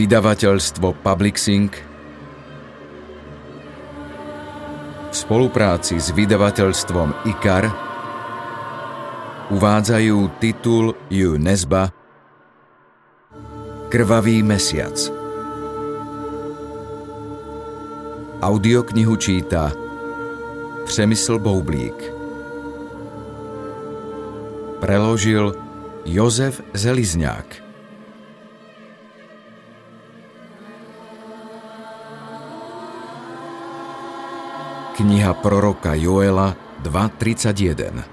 Vydavateľstvo PublicSync v spolupráci s vydavateľstvom IKAR uvádzajú titul Junezba Krvavý mesiac. Audioknihu číta Přemysl Boublík. Preložil Jozef Zelizňák. Kniha proroka Joela 2.31.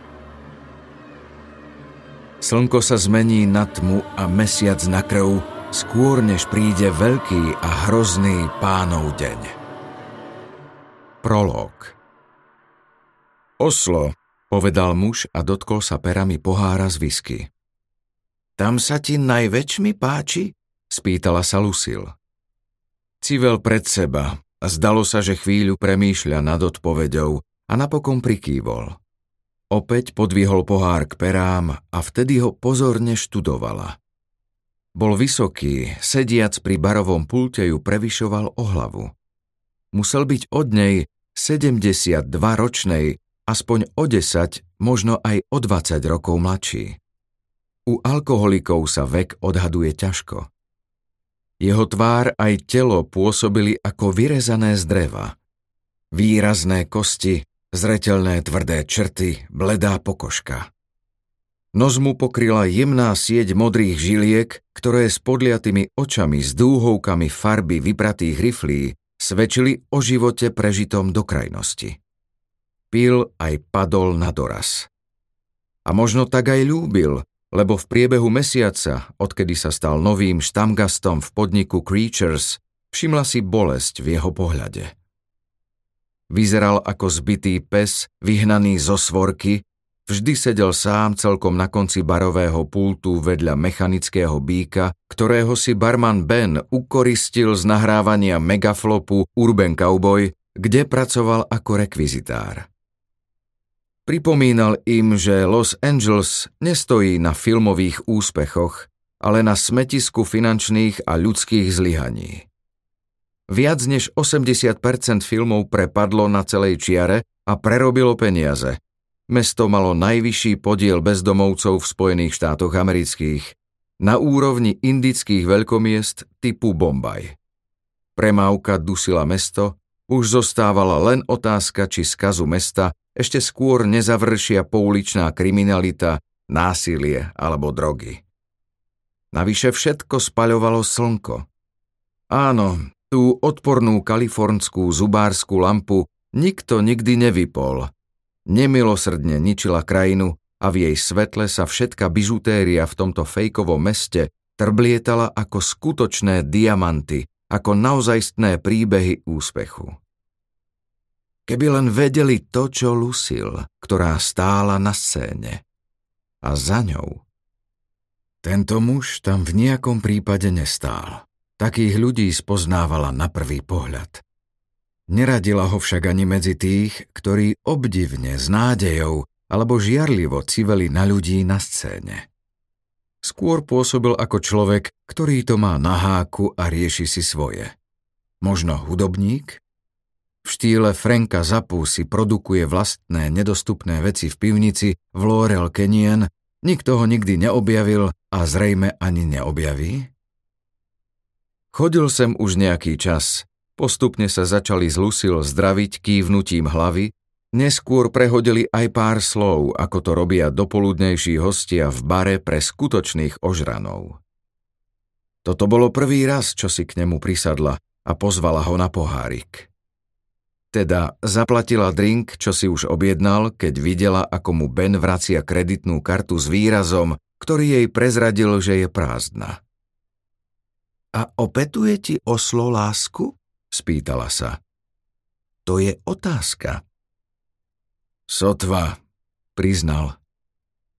Slnko sa zmení na tmu a mesiac na krv, skôr než príde veľký a hrozný Pánov deň. Prolog. Oslo, povedal muž a dotkol sa perami pohára z whisky. Tam sa ti najväčšmi páči? Spýtala sa Lucille. Civel pred seba. Zdalo sa, že chvíľu premýšľa nad odpoveďou a napokon prikývol. Opäť podvihol pohár k perám a vtedy ho pozorne študovala. Bol vysoký, sediac pri barovom pulte ju prevyšoval o hlavu. Musel byť od nej 72-ročnej, aspoň o 10, možno aj o 20 rokov mladší. U alkoholikov sa vek odhaduje ťažko. Jeho tvár aj telo pôsobili ako vyrezané z dreva. Výrazné kosti, zreteľné tvrdé črty, bledá pokožka. Nos mu pokryla jemná sieť modrých žiliek, ktoré s podliatými očami s dúhovkami farby vypratých riflí svedčili o živote prežitom do krajnosti. Pil aj padol na doraz. A možno tak aj ľúbil, lebo v priebehu mesiaca, odkedy sa stal novým štamgastom v podniku Creatures, všimla si bolesť v jeho pohľade. Vyzeral ako zbitý pes, vyhnaný zo svorky, vždy sedel sám celkom na konci barového pultu vedľa mechanického býka, ktorého si barman Ben ukoristil z nahrávania megaflopu Urban Cowboy, kde pracoval ako rekvizitár. Pripomínal im, že Los Angeles nestojí na filmových úspechoch, ale na smetisku finančných a ľudských zlyhaní. Viac než 80% filmov prepadlo na celej čiare a prerobilo peniaze. Mesto malo najvyšší podiel bezdomovcov v Spojených štátoch amerických, na úrovni indických veľkomiest typu Bombaj. Premávka dusila mesto, už zostávala len otázka, či skazu mesta ešte skôr nezavršia pouličná kriminalita, násilie alebo drogy. Navyše všetko spaľovalo slnko. Áno, tú odpornú kalifornskú zubárskú lampu nikto nikdy nevypol. Nemilosrdne ničila krajinu a v jej svetle sa všetka bižutéria v tomto fejkovom meste trblietala ako skutočné diamanty, ako naozajstné príbehy úspechu. Keby len vedeli to, čo Lucille, ktorá stála na scéne. A za ňou. Tento muž tam v nejakom prípade nestál. Takých ľudí spoznávala na prvý pohľad. Neradila ho však ani medzi tých, ktorí obdivne, s nádejou alebo žiarlivo civeli na ľudí na scéne. Skôr pôsobil ako človek, ktorý to má na háku a rieši si svoje. Možno hudobník? V štýle Franka Zappu si produkuje vlastné nedostupné veci v pivnici v Laurel Canyon, nikto ho nikdy neobjavil a zrejme ani neobjaví? Chodil sem už nejaký čas, postupne sa začali z Lucille zdraviť kývnutím hlavy, neskôr prehodili aj pár slov, ako to robia dopoludnejší hostia v bare pre skutočných ožranov. Toto bolo prvý raz, čo si k nemu prisadla a pozvala ho na pohárik. Teda zaplatila drink, čo si už objednal, keď videla, ako mu Ben vracia kreditnú kartu s výrazom, ktorý jej prezradil, že je prázdna. A opetuje ti Oslo lásku? Spýtala sa. To je otázka. Sotva, priznal.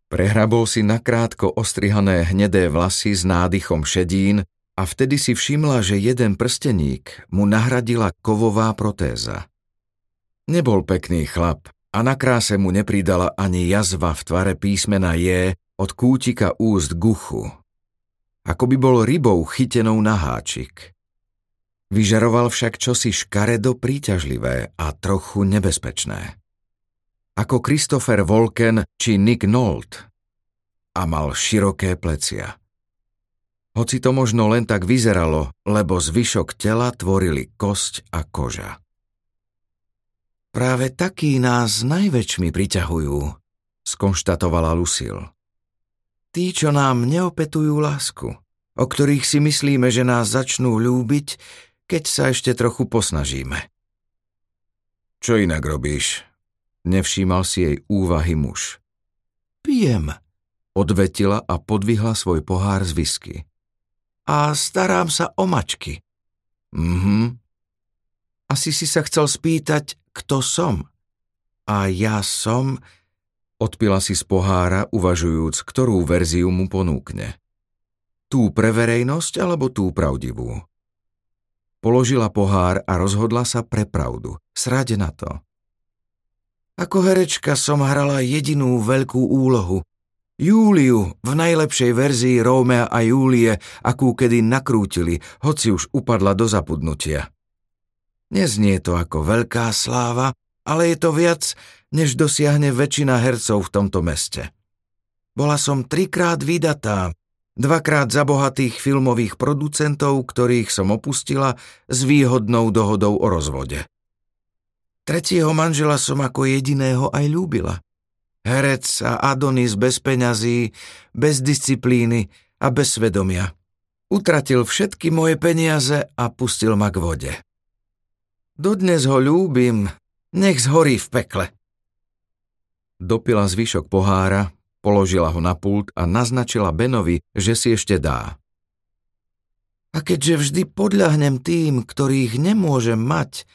Prehrabol si nakrátko ostrihané hnedé vlasy s nádychom šedín a vtedy si všimla, že jeden prsteník mu nahradila kovová protéza. Nebol pekný chlap a na kráse mu nepridala ani jazva v tvare písmena J od kútika úst k uchu. ako by bol rybou chytenou na háčik. Vyžaroval však čosi škaredo príťažlivé a trochu nebezpečné. Ako Christopher Walken či Nick Nolt. A mal široké plecia. Hoci to možno len tak vyzeralo, lebo zvyšok tela tvorili kosť a koža. Práve takí nás najväčšmi priťahujú, skonštatovala Lucille. Tí, čo nám neopetujú lásku, o ktorých si myslíme, že nás začnú ľúbiť, keď sa ešte trochu posnažíme. Čo inak robíš? Nevšímal si jej úvahy muž. Pijem, odvetila a podvihla svoj pohár z whisky. A starám sa o mačky. Mhm. Asi si sa chcel spýtať, kto som. A ja som... Odpila si z pohára, uvažujúc, ktorú verziu mu ponúkne. Tú pre verejnosť alebo tú pravdivú. Položila pohár a rozhodla sa pre pravdu. Srade na to. Ako herečka som hrala jedinú veľkú úlohu. Júliu v najlepšej verzii Rómea a Júlie, akú kedy nakrútili, hoci už upadla do zapudnutia. Neznie to ako veľká sláva, ale je to viac... než dosiahne väčšina hercov v tomto meste. Bola som 3-krát vydatá, 2-krát za bohatých filmových producentov, ktorých som opustila s výhodnou dohodou o rozvode. Tretieho manžela som ako jediného aj ľúbila. Herec a Adonis bez peňazí, bez disciplíny a bez svedomia. Utratil všetky moje peniaze a pustil ma k vode. Dodnes ho ľúbim, nech zhorí v pekle. Dopila zvyšok pohára, položila ho na pult a naznačila Benovi, že si ešte dá. A keďže vždy podľahnem tým, ktorých nemôžem mať,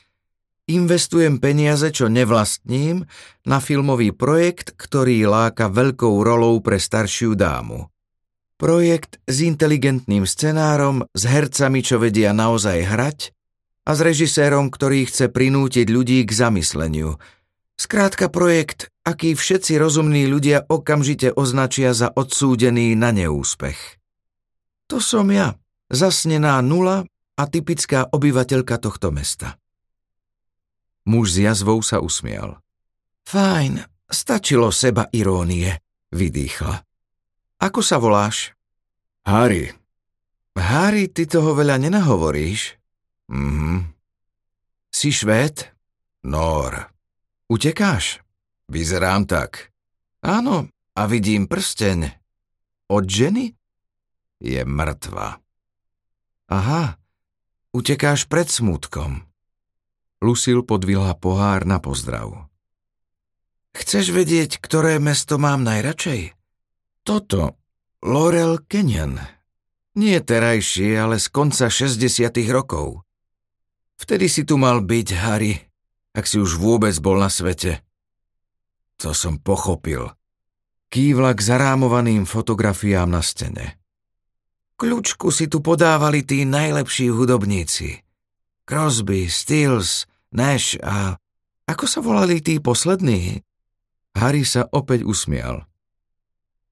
investujem peniaze, čo nevlastním, na filmový projekt, ktorý láka veľkou rolou pre staršiu dámu. Projekt s inteligentným scenárom, s hercami, čo vedia naozaj hrať, a s režisérom, ktorý chce prinútiť ľudí k zamysleniu. Skrátka projekt, aký všetci rozumní ľudia okamžite označia za odsúdený na neúspech. To som ja, zasnená nula a typická obyvateľka tohto mesta. Muž s jazvou sa usmial. Fajn, stačilo seba irónie, vydýchla. Ako sa voláš? Harry. Harry, ty toho veľa nenahovoríš? Mhm. Si Švéd? Nór. Utekáš? Vyzerám tak. Áno, a vidím prsteň. Od ženy? Je mŕtva. Aha, utekáš pred smútkom. Lucille podvihla pohár na pozdrav. Chceš vedieť, ktoré mesto mám najradšej? Toto, Laurel Canyon. Nie terajšie, ale z konca 60. rokov. Vtedy si tu mal byť, Harry, ak si už vôbec bol na svete. To som pochopil. Kývla k zarámovaným fotografiám na stene. Kľúčku si tu podávali tí najlepší hudobníci. Crosby, Stills, Nash a... Ako sa volali tí poslední? Harry sa opäť usmial.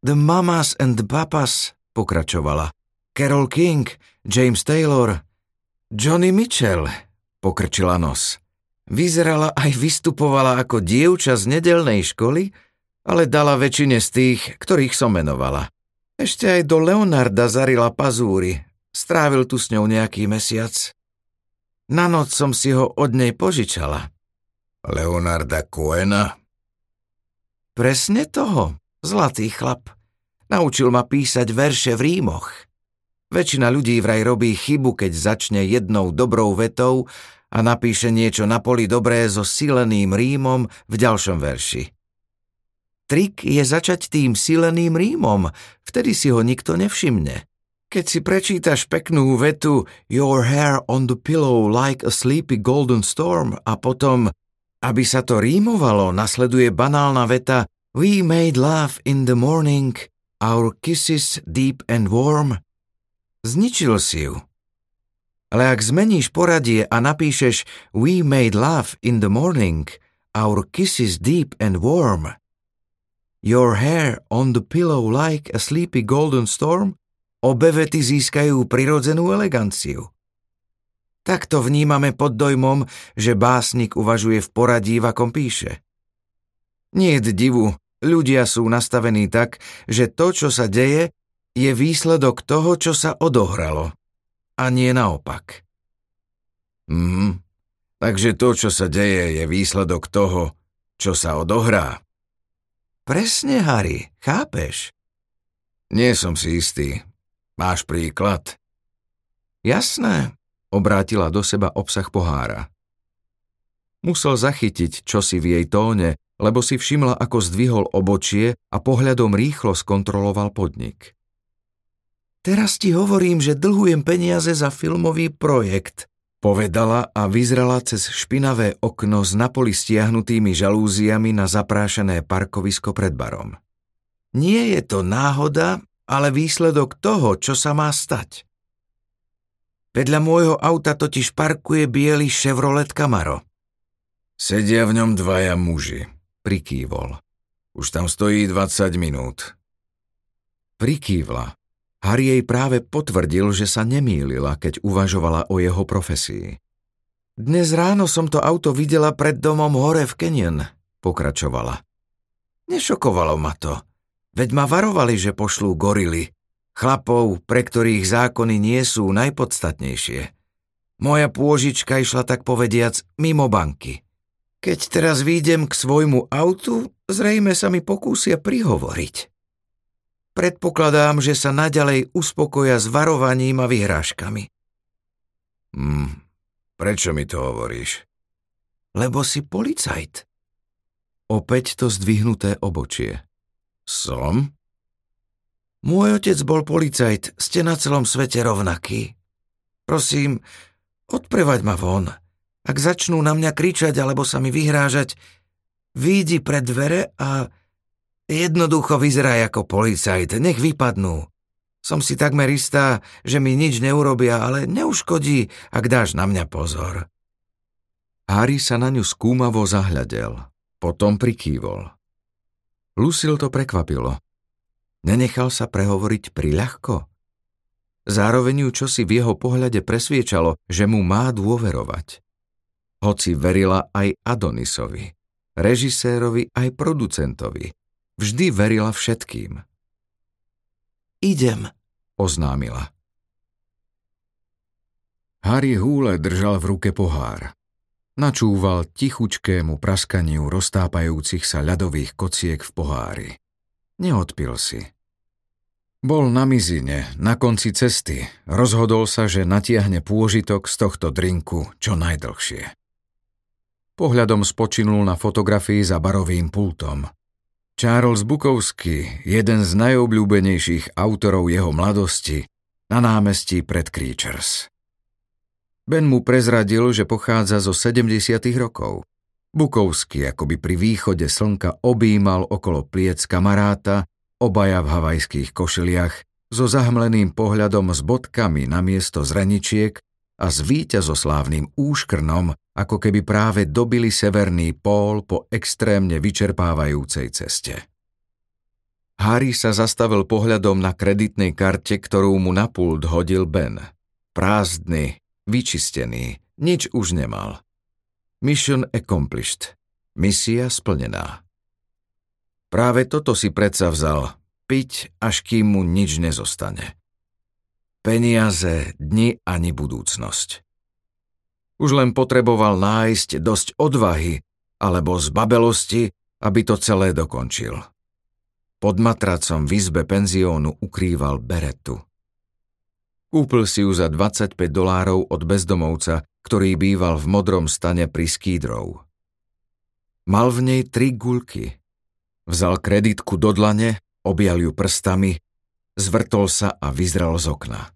The Mamas and the Papas, pokračovala. Carol King, James Taylor, Johnny Mitchell, pokrčila nos. Vyzerala aj vystupovala ako dievča z nedeľnej školy, ale dala väčšine z tých, ktorých som menovala. Ešte aj do Leonarda zarila pazúry, strávil tu s ňou nejaký mesiac. Na noc som si ho od nej požičala. Leonarda Cohena? Presne toho, zlatý chlap. Naučil ma písať verše v rímoch. Väčšina ľudí vraj robí chybu, keď začne jednou dobrou vetou a napíše niečo na poli dobré so sileným rímom v ďalšom verši. Trik je začať tým sileným rímom, vtedy si ho nikto nevšimne. Keď si prečítaš peknú vetu Your hair on the pillow like a sleepy golden storm a potom, aby sa to rímovalo, nasleduje banálna veta We made love in the morning, our kisses deep and warm. Zničil si ju. Ale ak zmeníš poradie a napíšeš We made love in the morning, our kisses deep and warm, your hair on the pillow like a sleepy golden storm, obe vety získajú prirodzenú eleganciu. Takto vnímame pod dojmom, že básnik uvažuje v poradí, v akom píše. Niet divu, ľudia sú nastavení tak, že to, čo sa deje, je výsledok toho, čo sa odohralo. A nie naopak. Takže to, čo sa deje, je výsledok toho, čo sa odohrá. Presne, Harry, chápeš? Nie som si istý. Máš príklad? Jasné, obrátila do seba obsah pohára. Musel zachytiť čosi v jej tóne, lebo si všimla, ako zdvihol obočie a pohľadom rýchlo skontroloval podnik. Teraz ti hovorím, že dlhujem peniaze za filmový projekt, povedala a vyzrela cez špinavé okno s napoli stiahnutými žalúziami na zaprášené parkovisko pred barom. Nie je to náhoda, ale výsledok toho, čo sa má stať. Vedľa môjho auta totiž parkuje biely Chevrolet Camaro. Sedia v ňom dvaja muži, prikývol. Už tam stojí 20 minút. Prikývla. Harry jej práve potvrdil, že sa nemýlila, keď uvažovala o jeho profesii. Dnes ráno som to auto videla pred domom hore v Kenien, pokračovala. Nešokovalo ma to, veď ma varovali, že pošlú gorily, chlapov, pre ktorých zákony nie sú najpodstatnejšie. Moja pôžička išla tak povediac mimo banky. Keď teraz výjdem k svojmu autu, zrejme sa mi pokúsia prihovoriť. Predpokladám, že sa naďalej uspokoja s varovaním a vyhrážkami. Prečo mi to hovoríš? Lebo si policajt. Opäť to zdvihnuté obočie. Som? Môj otec bol policajt, ste na celom svete rovnakí. Prosím, odprevaď ma von. Ak začnú na mňa kričať alebo sa mi vyhrážať, výjdi pred dvere a... Jednoducho vyzeraj ako policajt, nech vypadnú. Som si takmer istá, že mi nič neurobia, ale neuškodí, ak dáš na mňa pozor. Harry sa na ňu skúmavo zahľadel, potom prikývol. Lucille to prekvapilo. Nenechal sa prehovoriť priľahko. Zároveň ju čosi v jeho pohľade presviečalo, že mu má dôverovať. Hoci verila aj Adonisovi, režisérovi aj producentovi. Vždy verila všetkým. Idem, oznámila. Harry Hule držal v ruke pohár. Načúval tichučkému praskaniu roztápajúcich sa ľadových kociek v pohári. Neodpil si. Bol na mizine, na konci cesty, rozhodol sa, že natiahne pôžitok z tohto drinku čo najdlhšie. Pohľadom spočinul na fotografii za barovým pultom. Charles Bukowski, jeden z najobľúbenejších autorov jeho mladosti, na námestí pred Creatures. Ben mu prezradil, že pochádza zo 70. rokov. Bukowski akoby pri východe slnka objímal okolo pliec kamaráta, obaja v havajských košeliach, so zahmleným pohľadom s bodkami namiesto zreničiek a s víťazoslávnym úškrnom, ako keby práve dobili severný pól po extrémne vyčerpávajúcej ceste. Harry sa zastavil pohľadom na kreditnej karte, ktorú mu na pult hodil Ben. Prázdny, vyčistený, nič už nemal. Mission accomplished. Misia splnená. Práve toto si predsa vzal, piť, až kým mu nič nezostane. Peniaze, dni ani budúcnosť. Už len potreboval nájsť dosť odvahy alebo zbabelosti, aby to celé dokončil. Pod matracom v izbe penziónu ukrýval beretu. Kúpil si ju za $25 od bezdomovca, ktorý býval v modrom stane pri Skýdrov. Mal v nej 3 guľky. Vzal kreditku do dlane, objal ju prstami, zvrtol sa a vyzrel z okna.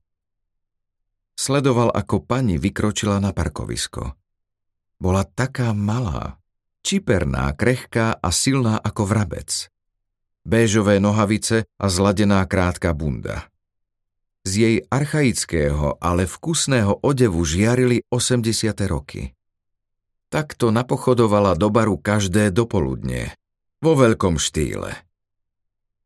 Sledoval, ako pani vykročila na parkovisko. Bola taká malá, čiperná, krehká a silná ako vrabec. Béžové nohavice a zladená krátka bunda. Z jej archaického, ale vkusného odevu žiarili 80. roky. Takto napochodovala do baru každé dopoludnie. Vo veľkom štýle.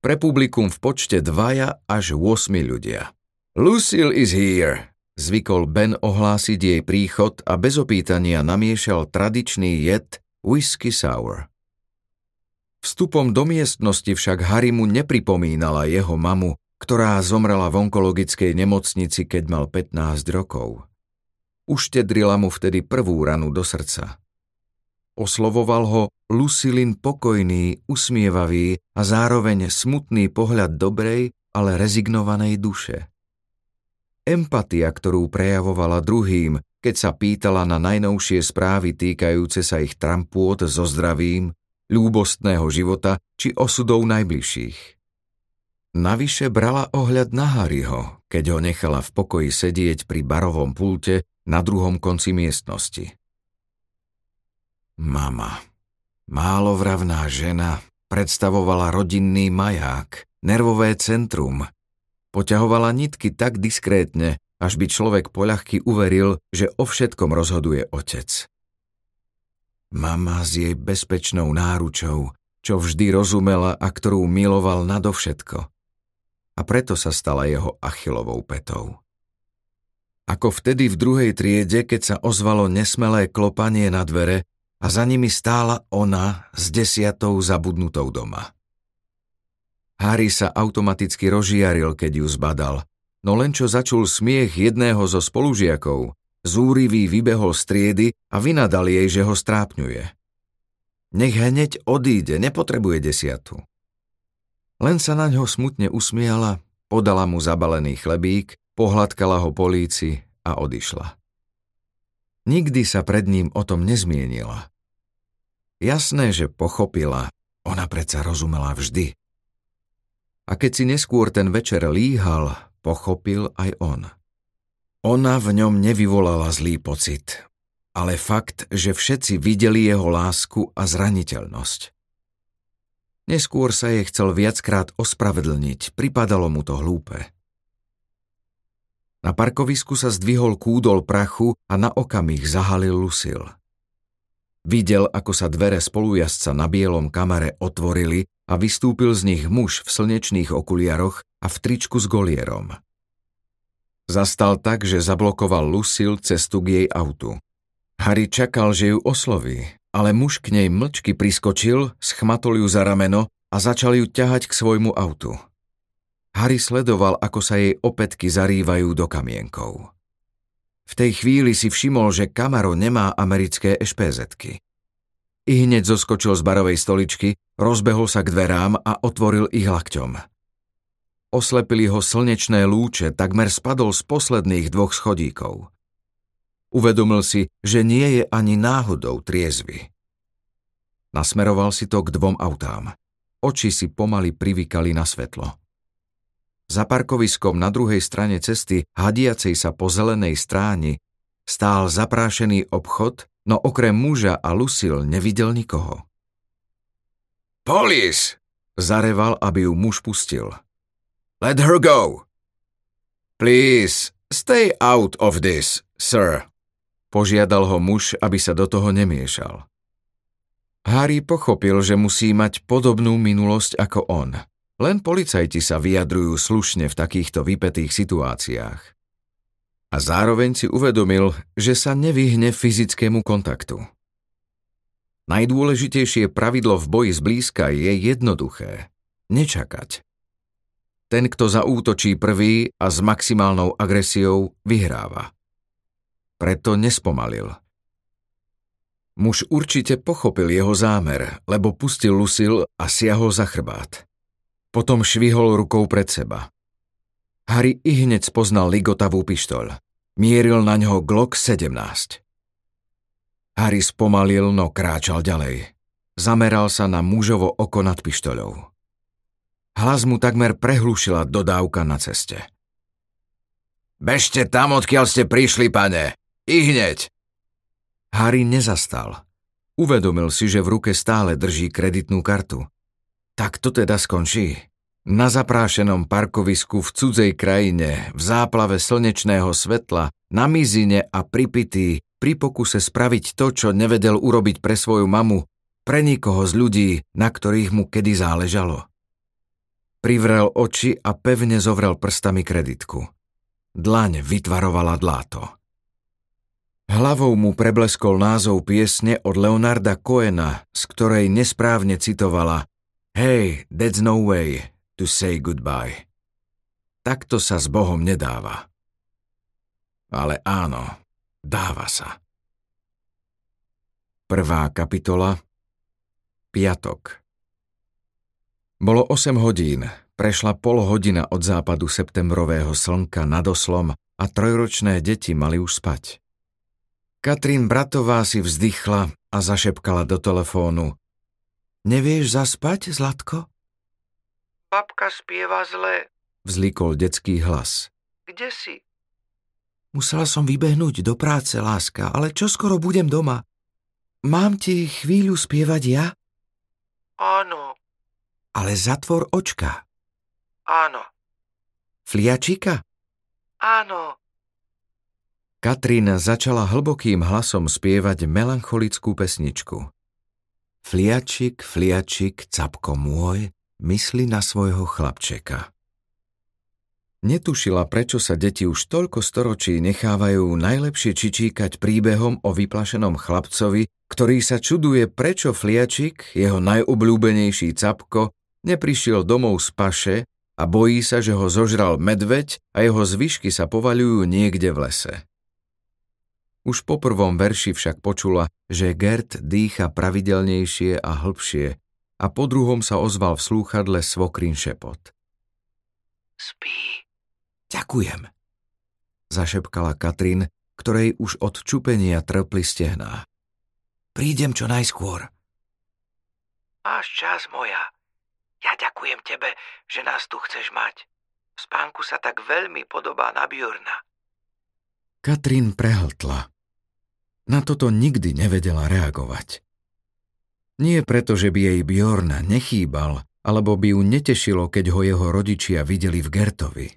Pre publikum v počte 2 až 8 ľudia. Lucille is here, zvykol Ben ohlásiť jej príchod a bez opýtania namiešal tradičný jed whisky sour. Vstupom do miestnosti však Harry mu nepripomínala jeho mamu, ktorá zomrela v onkologickej nemocnici, keď mal 15 rokov. Uštedrila mu vtedy prvú ranu do srdca. Oslovoval ho Lucillin pokojný, usmievavý a zároveň smutný pohľad dobrej, ale rezignovanej duše. Empatia, ktorú prejavovala druhým, keď sa pýtala na najnovšie správy týkajúce sa ich trampôt so zdravím, ľúbostného života či osudov najbližších. Navyše brala ohľad na Harryho, keď ho nechala v pokoji sedieť pri barovom pulte na druhom konci miestnosti. Mama, málovravná žena, predstavovala rodinný maják, nervové centrum. Poťahovala nitky tak diskrétne, až by človek poľahky uveril, že o všetkom rozhoduje otec. Mama s jej bezpečnou náručou, čo vždy rozumela a ktorú miloval nadovšetko. A preto sa stala jeho Achillovou pätou. Ako vtedy v druhej triede, keď sa ozvalo nesmelé klopanie na dvere a za nimi stála ona s 10 zabudnutou doma. Harry sa automaticky rozžiaril, keď ju zbadal, no len čo začul smiech jedného zo spolužiakov, zúrivý vybehol z triedy a vynadal jej, že ho strápňuje. Nech hneď odíde, nepotrebuje 10. Len sa na ňo smutne usmiala, podala mu zabalený chlebík, pohľadkala ho po líci a odišla. Nikdy sa pred ním o tom nezmienila. Jasné, že pochopila, ona predsa rozumela vždy. A keď si neskôr ten večer líhal, pochopil aj on. Ona v ňom nevyvolala zlý pocit, ale fakt, že všetci videli jeho lásku a zraniteľnosť. Neskôr sa jej chcel viackrát ospravedlniť, pripadalo mu to hlúpe. Na parkovisku sa zdvihol kúdol prachu a na okamih zahalil Lucille. Videl, ako sa dvere spolujazdca na bielom kamare otvorili a vystúpil z nich muž v slnečných okuliaroch a v tričku s golierom. Zastal tak, že zablokoval Lucille cestu k jej autu. Harry čakal, že ju osloví, ale muž k nej mlčky priskočil, schmatol ju za rameno a začal ju ťahať k svojmu autu. Harry sledoval, ako sa jej opätky zarývajú do kamienkov. V tej chvíli si všimol, že Camaro nemá americké ešpézetky. I hneď zoskočil z barovej stoličky, rozbehol sa k dverám a otvoril ich lakťom. Oslepili ho slnečné lúče, takmer spadol z posledných 2 schodíkov. Uvedomil si, že nie je ani náhodou triezvy. Nasmeroval si to k 2 autám. Oči si pomaly privykali na svetlo. Za parkoviskom na druhej strane cesty, hadiacej sa po zelenej stráni, stál zaprášený obchod, no okrem muža a Lucille nevidel nikoho. Police! Zareval, aby ju muž pustil. Let her go! Please, stay out of this, sir. Požiadal ho muž, aby sa do toho nemiešal. Harry pochopil, že musí mať podobnú minulosť ako on. Len policajti sa vyjadrujú slušne v takýchto vypätých situáciách. A zároveň si uvedomil, že sa nevyhne fyzickému kontaktu. Najdôležitejšie pravidlo v boji zblízka je jednoduché – nečakať. Ten, kto zaútočí prvý a s maximálnou agresiou, vyhráva. Preto nespomalil. Muž určite pochopil jeho zámer, lebo pustil Lucille a siahol za chrbát. Potom švihol rukou pred seba. Harry ihneď spoznal ligotavú pištoľ. Mieril na ňoho Glock 17. Harry spomalil, no kráčal ďalej. Zameral sa na mužovo oko nad pištoľou. Hlas mu takmer prehlušila dodávka na ceste. Bežte tam, odkiaľ ste prišli, pane! Ihneď! Harry nezastal. Uvedomil si, že v ruke stále drží kreditnú kartu. Tak to teda skončí. Na zaprášenom parkovisku v cudzej krajine, v záplave slnečného svetla, na mizine a pripitý, pri pokuse spraviť to, čo nevedel urobiť pre svoju mamu, pre nikoho z ľudí, na ktorých mu kedy záležalo. Privrel oči a pevne zovrel prstami kreditku. Dlaň vytvarovala dláto. Hlavou mu prebleskol názov piesne od Leonarda Cohena, z ktorej nesprávne citovala Hey, that's no way to say goodbye. Takto sa s Bohom nedáva. Ale áno, dáva sa. 1. kapitola. Piatok. Bolo 8 hodín, prešla pol hodina od západu septembrového slnka nad Oslom a 3-ročné deti mali už spať. Katrín Bratová si vzdychla a zašepkala do telefónu. Nevieš zaspať, Zlatko? Babka spieva zle, vzlikol detský hlas. Kde si? Musela som vybehnúť do práce, láska, ale čoskoro budem doma. Mám ti chvíľu spievať ja? Áno. Ale zatvor očka. Áno. Fliačika? Áno. Katrína začala hlbokým hlasom spievať melancholickú pesničku. Fliačik, fliačik, capko môj, mysli na svojho chlapčeka. Netušila, prečo sa deti už toľko storočí nechávajú najlepšie čičíkať príbehom o vyplašenom chlapcovi, ktorý sa čuduje, prečo fliačik, jeho najobľúbenejší capko, neprišiel domov z paše a bojí sa, že ho zožral medveď a jeho zvyšky sa povaľujú niekde v lese. Už po prvom verši však počula, že Gert dýcha pravidelnejšie a hlbšie a po druhom sa ozval v slúchadle svokrin šepot. Spí. Ďakujem, zašepkala Katrín, ktorej už od čupenia trpli stehná. Prídem čo najskôr. Máš čas, moja. Ja ďakujem tebe, že nás tu chceš mať. V spánku sa tak veľmi podobá na Björna. Katrín prehltla. Na toto nikdy nevedela reagovať. Nie preto, že by jej Björn nechýbal, alebo by ju netešilo, keď ho jeho rodičia videli v Gertovi.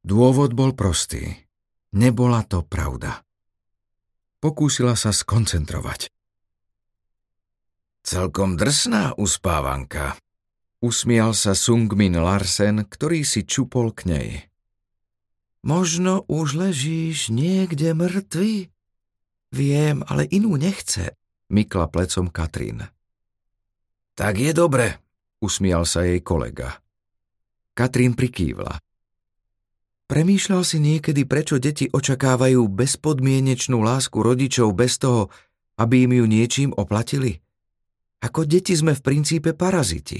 Dôvod bol prostý. Nebola to pravda. Pokúsila sa skoncentrovať. Celkom drsná uspávanka, usmial sa Sungmin Larsen, ktorý si čupol k nej. Možno už ležíš niekde mŕtvy? Viem, ale inú nechce, mykla plecom Katrín. Tak je dobre, usmial sa jej kolega. Katrín prikývla. Premýšľal si niekedy, prečo deti očakávajú bezpodmienečnú lásku rodičov bez toho, aby im ju niečím oplatili? Ako deti sme v princípe paraziti.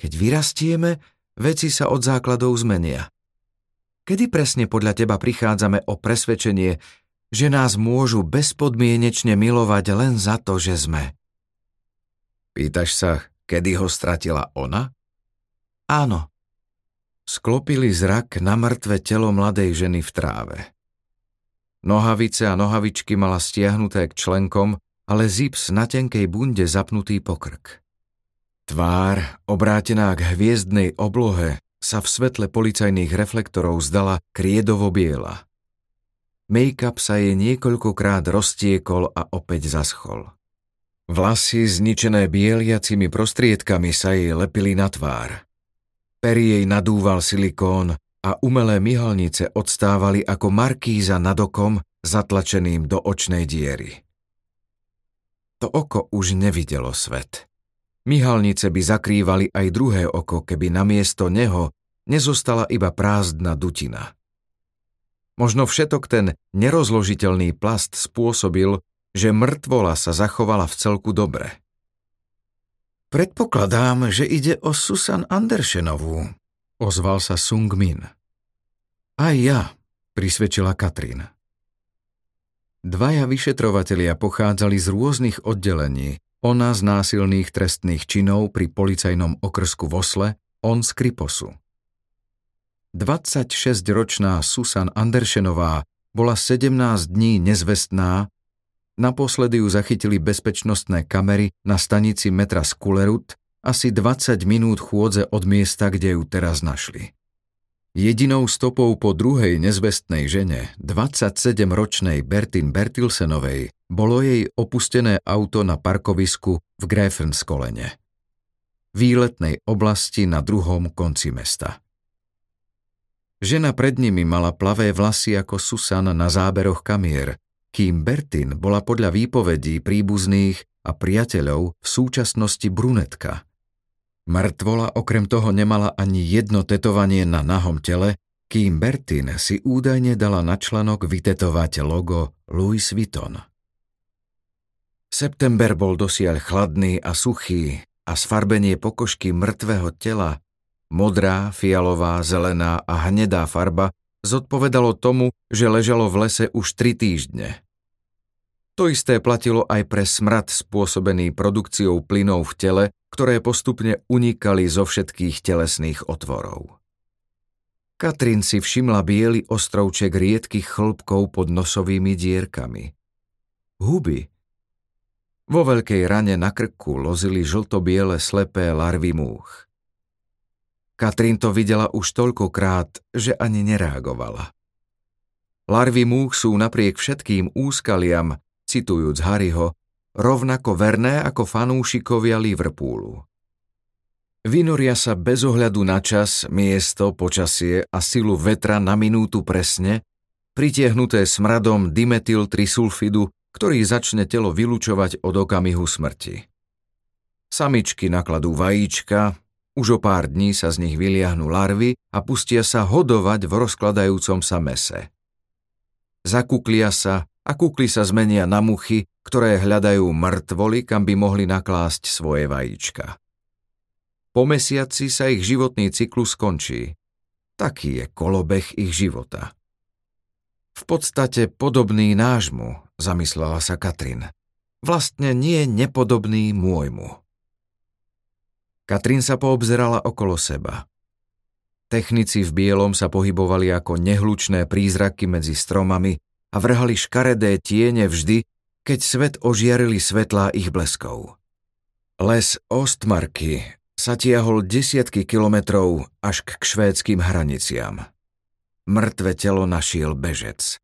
Keď vyrastieme, veci sa od základov zmenia. Kedy presne podľa teba prichádzame o presvedčenie, že nás môžu bezpodmienečne milovať len za to, že sme? Pýtaš sa, kedy ho stratila ona? Áno. Sklopili zrak na mŕtve telo mladej ženy v tráve. Nohavice a nohavičky mala stiahnuté k členkom, ale zips na tenkej bunde zapnutý pokrk. Tvár, obrátená k hviezdnej oblohe, sa v svetle policajných reflektorov zdala kriedovo-biela. Make-up sa jej niekoľkokrát roztiekol a opäť zaschol. Vlasy, zničené bieliacimi prostriedkami, sa jej lepili na tvár. Pery jej nadúval silikón a umelé myhalnice odstávali ako markíza nad okom zatlačeným do očnej diery. To oko už nevidelo svet. Myhalnice by zakrývali aj druhé oko, keby namiesto neho nezostala iba prázdna dutina. Možno všetok ten nerozložiteľný plast spôsobil, že mŕtvola sa zachovala vcelku dobre. Predpokladám, že ide o Susan Andersenovú, ozval sa Sungmin. Aj ja, prisvedčila Katrín. Dvaja vyšetrovatelia pochádzali z rôznych oddelení, ona z násilných trestných činov pri policajnom okrsku v Osle, on z Kriposu. 26-ročná Susan Andersenová bola 17 dní nezvestná, naposledy ju zachytili bezpečnostné kamery na stanici metra Skullerud, asi 20 minút chôdze od miesta, kde ju teraz našli. Jedinou stopou po druhej nezvestnej žene, 27-ročnej Bertin Bertilsenovej, bolo jej opustené auto na parkovisku v Grefsenkollene, výletnej oblasti na druhom konci mesta. Žena pred nimi mala plavé vlasy ako Susan na záberoch kamier, kým Bertin bola podľa výpovedí príbuzných a priateľov v súčasnosti brunetka. Mŕtvola okrem toho nemala ani jedno tetovanie na nahom tele, kým Bertin si údajne dala na členok vytetovať logo Louis Vuitton. September bol dosiaľ chladný a suchý a sfarbenie pokožky mŕtvého tela, modrá, fialová, zelená a hnedá farba, zodpovedalo tomu, že ležalo v lese už 3 týždne. To isté platilo aj pre smrad spôsobený produkciou plynov v tele, ktoré postupne unikali zo všetkých telesných otvorov. Katrín si všimla biely ostrovček riedkych chlpkov pod nosovými dierkami. Huby. Vo veľkej rane na krku lozili žlto-biele slepé larvy múch. Katrín to videla už toľkokrát, že ani nereagovala. Larvy múch sú napriek všetkým úskaliam, citujúc Harryho, rovnako verné ako fanúšikovia Liverpoolu. Vynoria sa bez ohľadu na čas, miesto, počasie a silu vetra na minútu presne, pritiahnuté smradom dimetyltrisulfidu, ktorý začne telo vylučovať od okamihu smrti. Samičky nakladú vajíčka, už o pár dní sa z nich vyliahnú larvy a pustia sa hodovať v rozkladajúcom sa mese. Zakuklia sa a kukly sa zmenia na muchy, ktoré hľadajú mŕtvoly, kam by mohli naklásť svoje vajíčka. Po mesiaci sa ich životný cyklus skončí. Taký je kolobeh ich života. V podstate podobný nášmu, zamyslela sa Katrín. Vlastne nie nepodobný môjmu. Katrín sa poobzerala okolo seba. Technici v bielom sa pohybovali ako nehlučné prízraky medzi stromami a vrhali škaredé tiene vždy, keď svet ožiarili svetlá ich bleskov. Les Ostmarky sa tiahol 10 kilometrov až k švédskym hraniciam. Mŕtve telo našiel bežec.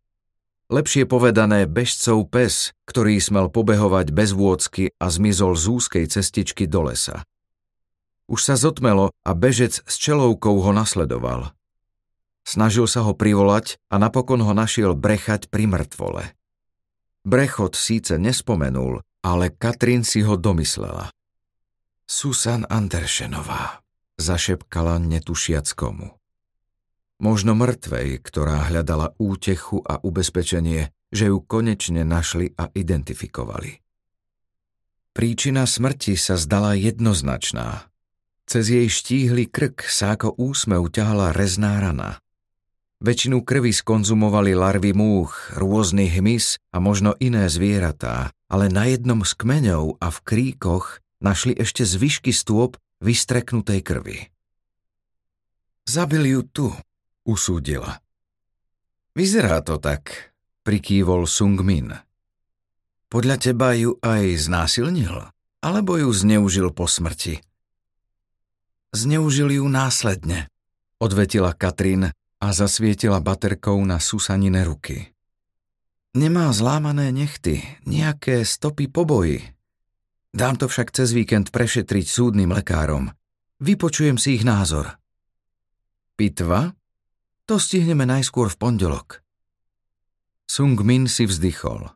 Lepšie povedané bežcov pes, ktorý smel pobehovať bez vôdzky a zmizol z úzkej cestičky do lesa. Už sa zotmelo a bežec s čelovkou ho nasledoval. Snažil sa ho privolať a napokon ho našiel brechať pri mŕtvole. Brechot síce nespomenul, ale Katrín si ho domyslela. Susan Andersenová, zašepkala netušiac komu. Možno mŕtvej, ktorá hľadala útechu a ubezpečenie, že ju konečne našli a identifikovali. Príčina smrti sa zdala jednoznačná. Cez jej štíhly krk sa ako úsmev ťahala rezná rana. Väčšinu krvi skonzumovali larvy múch, rôzny hmyz a možno iné zvieratá, ale na jednom z kmeňov a v kríkoch našli ešte zvyšky stôp vystreknutej krvi. Zabil ju tu, usúdila. Vyzerá to tak, prikývol Sungmin. Podľa teba ju aj znásilnil, alebo ju zneužil po smrti? Zneužil ju následne, odvetila Katrín a zasvietila baterkou na Susanine ruky. Nemá zlámané nechty, nejaké stopy po boji. Dám to však cez víkend prešetriť súdnym lekárom. Vypočujem si ich názor. Pitva? To stihneme najskôr v pondelok. Sungmin si vzdychol.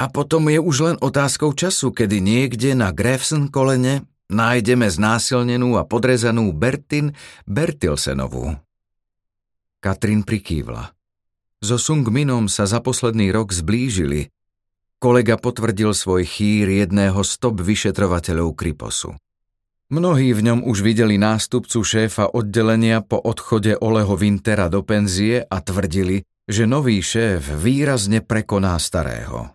A potom je už len otázkou času, kedy niekde na Grefsenkollene nájdeme znásilnenú a podrezanú Bertin Bertilsenovú. Katrín prikývla. So Sungminom sa za posledný rok zblížili. Kolega potvrdil svoj chýr jedného z top vyšetrovateľov Kriposu. Mnohí v ňom už videli nástupcu šéfa oddelenia po odchode Oleho Wintera do penzie a tvrdili, že nový šéf výrazne prekoná starého.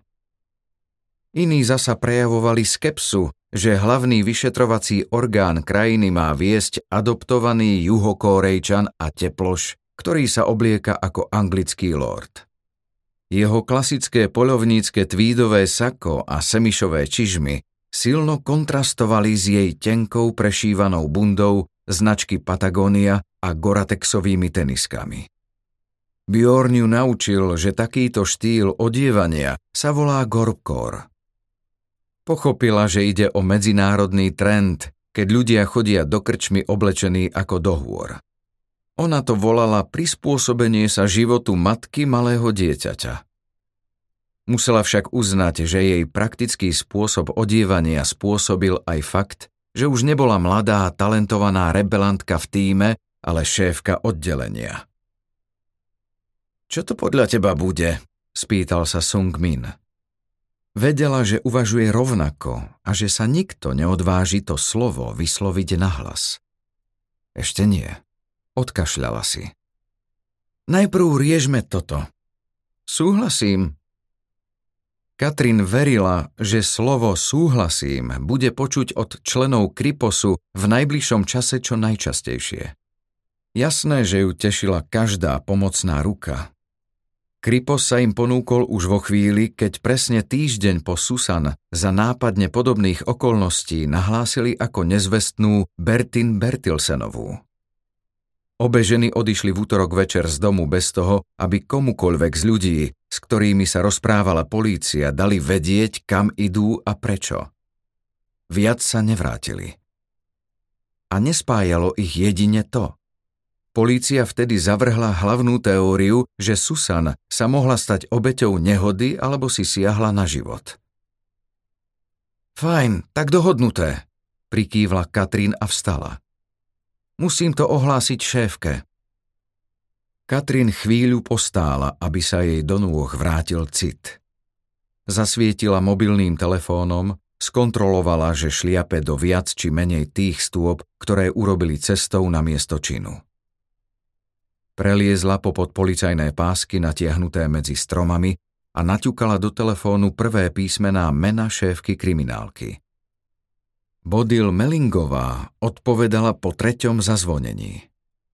Iní zasa prejavovali skepsu, že hlavný vyšetrovací orgán krajiny má viesť adoptovaný juhokórejčan a teploš, ktorý sa oblieka ako anglický lord. Jeho klasické poľovnícke tweedové sako a semišové čižmy silno kontrastovali s jej tenkou prešívanou bundou značky Patagonia a goratexovými teniskami. Björn ju naučil, že takýto štýl odievania sa volá gorkor. Pochopila, že ide o medzinárodný trend, keď ľudia chodia do krčmy oblečení ako do hôr. Ona to volala prispôsobenie sa životu matky malého dieťaťa. Musela však uznať, že jej praktický spôsob odievania spôsobil aj fakt, že už nebola mladá, talentovaná rebelantka v tíme, ale šéfka oddelenia. Čo to podľa teba bude? Spýtal sa Sungmin. Vedela, že uvažuje rovnako a že sa nikto neodváži to slovo vysloviť nahlas. Ešte nie. Odkašľala si. Najprv riešme toto. Súhlasím. Katrín verila, že slovo súhlasím bude počuť od členov Kriposu v najbližšom čase čo najčastejšie. Jasné, že ju tešila každá pomocná ruka. Kripos sa im ponúkol už vo chvíli, keď presne týždeň po Susan za nápadne podobných okolností nahlásili ako nezvestnú Bertin Bertilsenovú. Obe ženy odišli v útorok večer z domu bez toho, aby komukoľvek z ľudí, s ktorými sa rozprávala polícia, dali vedieť, kam idú a prečo. Viac sa nevrátili. A nespájalo ich jedine to. Polícia vtedy zavrhla hlavnú teóriu, že Susan sa mohla stať obeťou nehody alebo si siahla na život. Fajn, tak dohodnuté, prikývla Katrín a vstala. Musím to ohlásiť šéfke. Katrín chvíľu postála, aby sa jej do nôh vrátil cit. Zasvietila mobilným telefónom, skontrolovala, že šliape do viac či menej tých stôp, ktoré urobili cestou na miesto činu. Preliezla popod policajné pásky natiahnuté medzi stromami a naťukala do telefónu prvé písmená mena šéfky kriminálky. Bodil Melingová odpovedala po treťom zazvonení.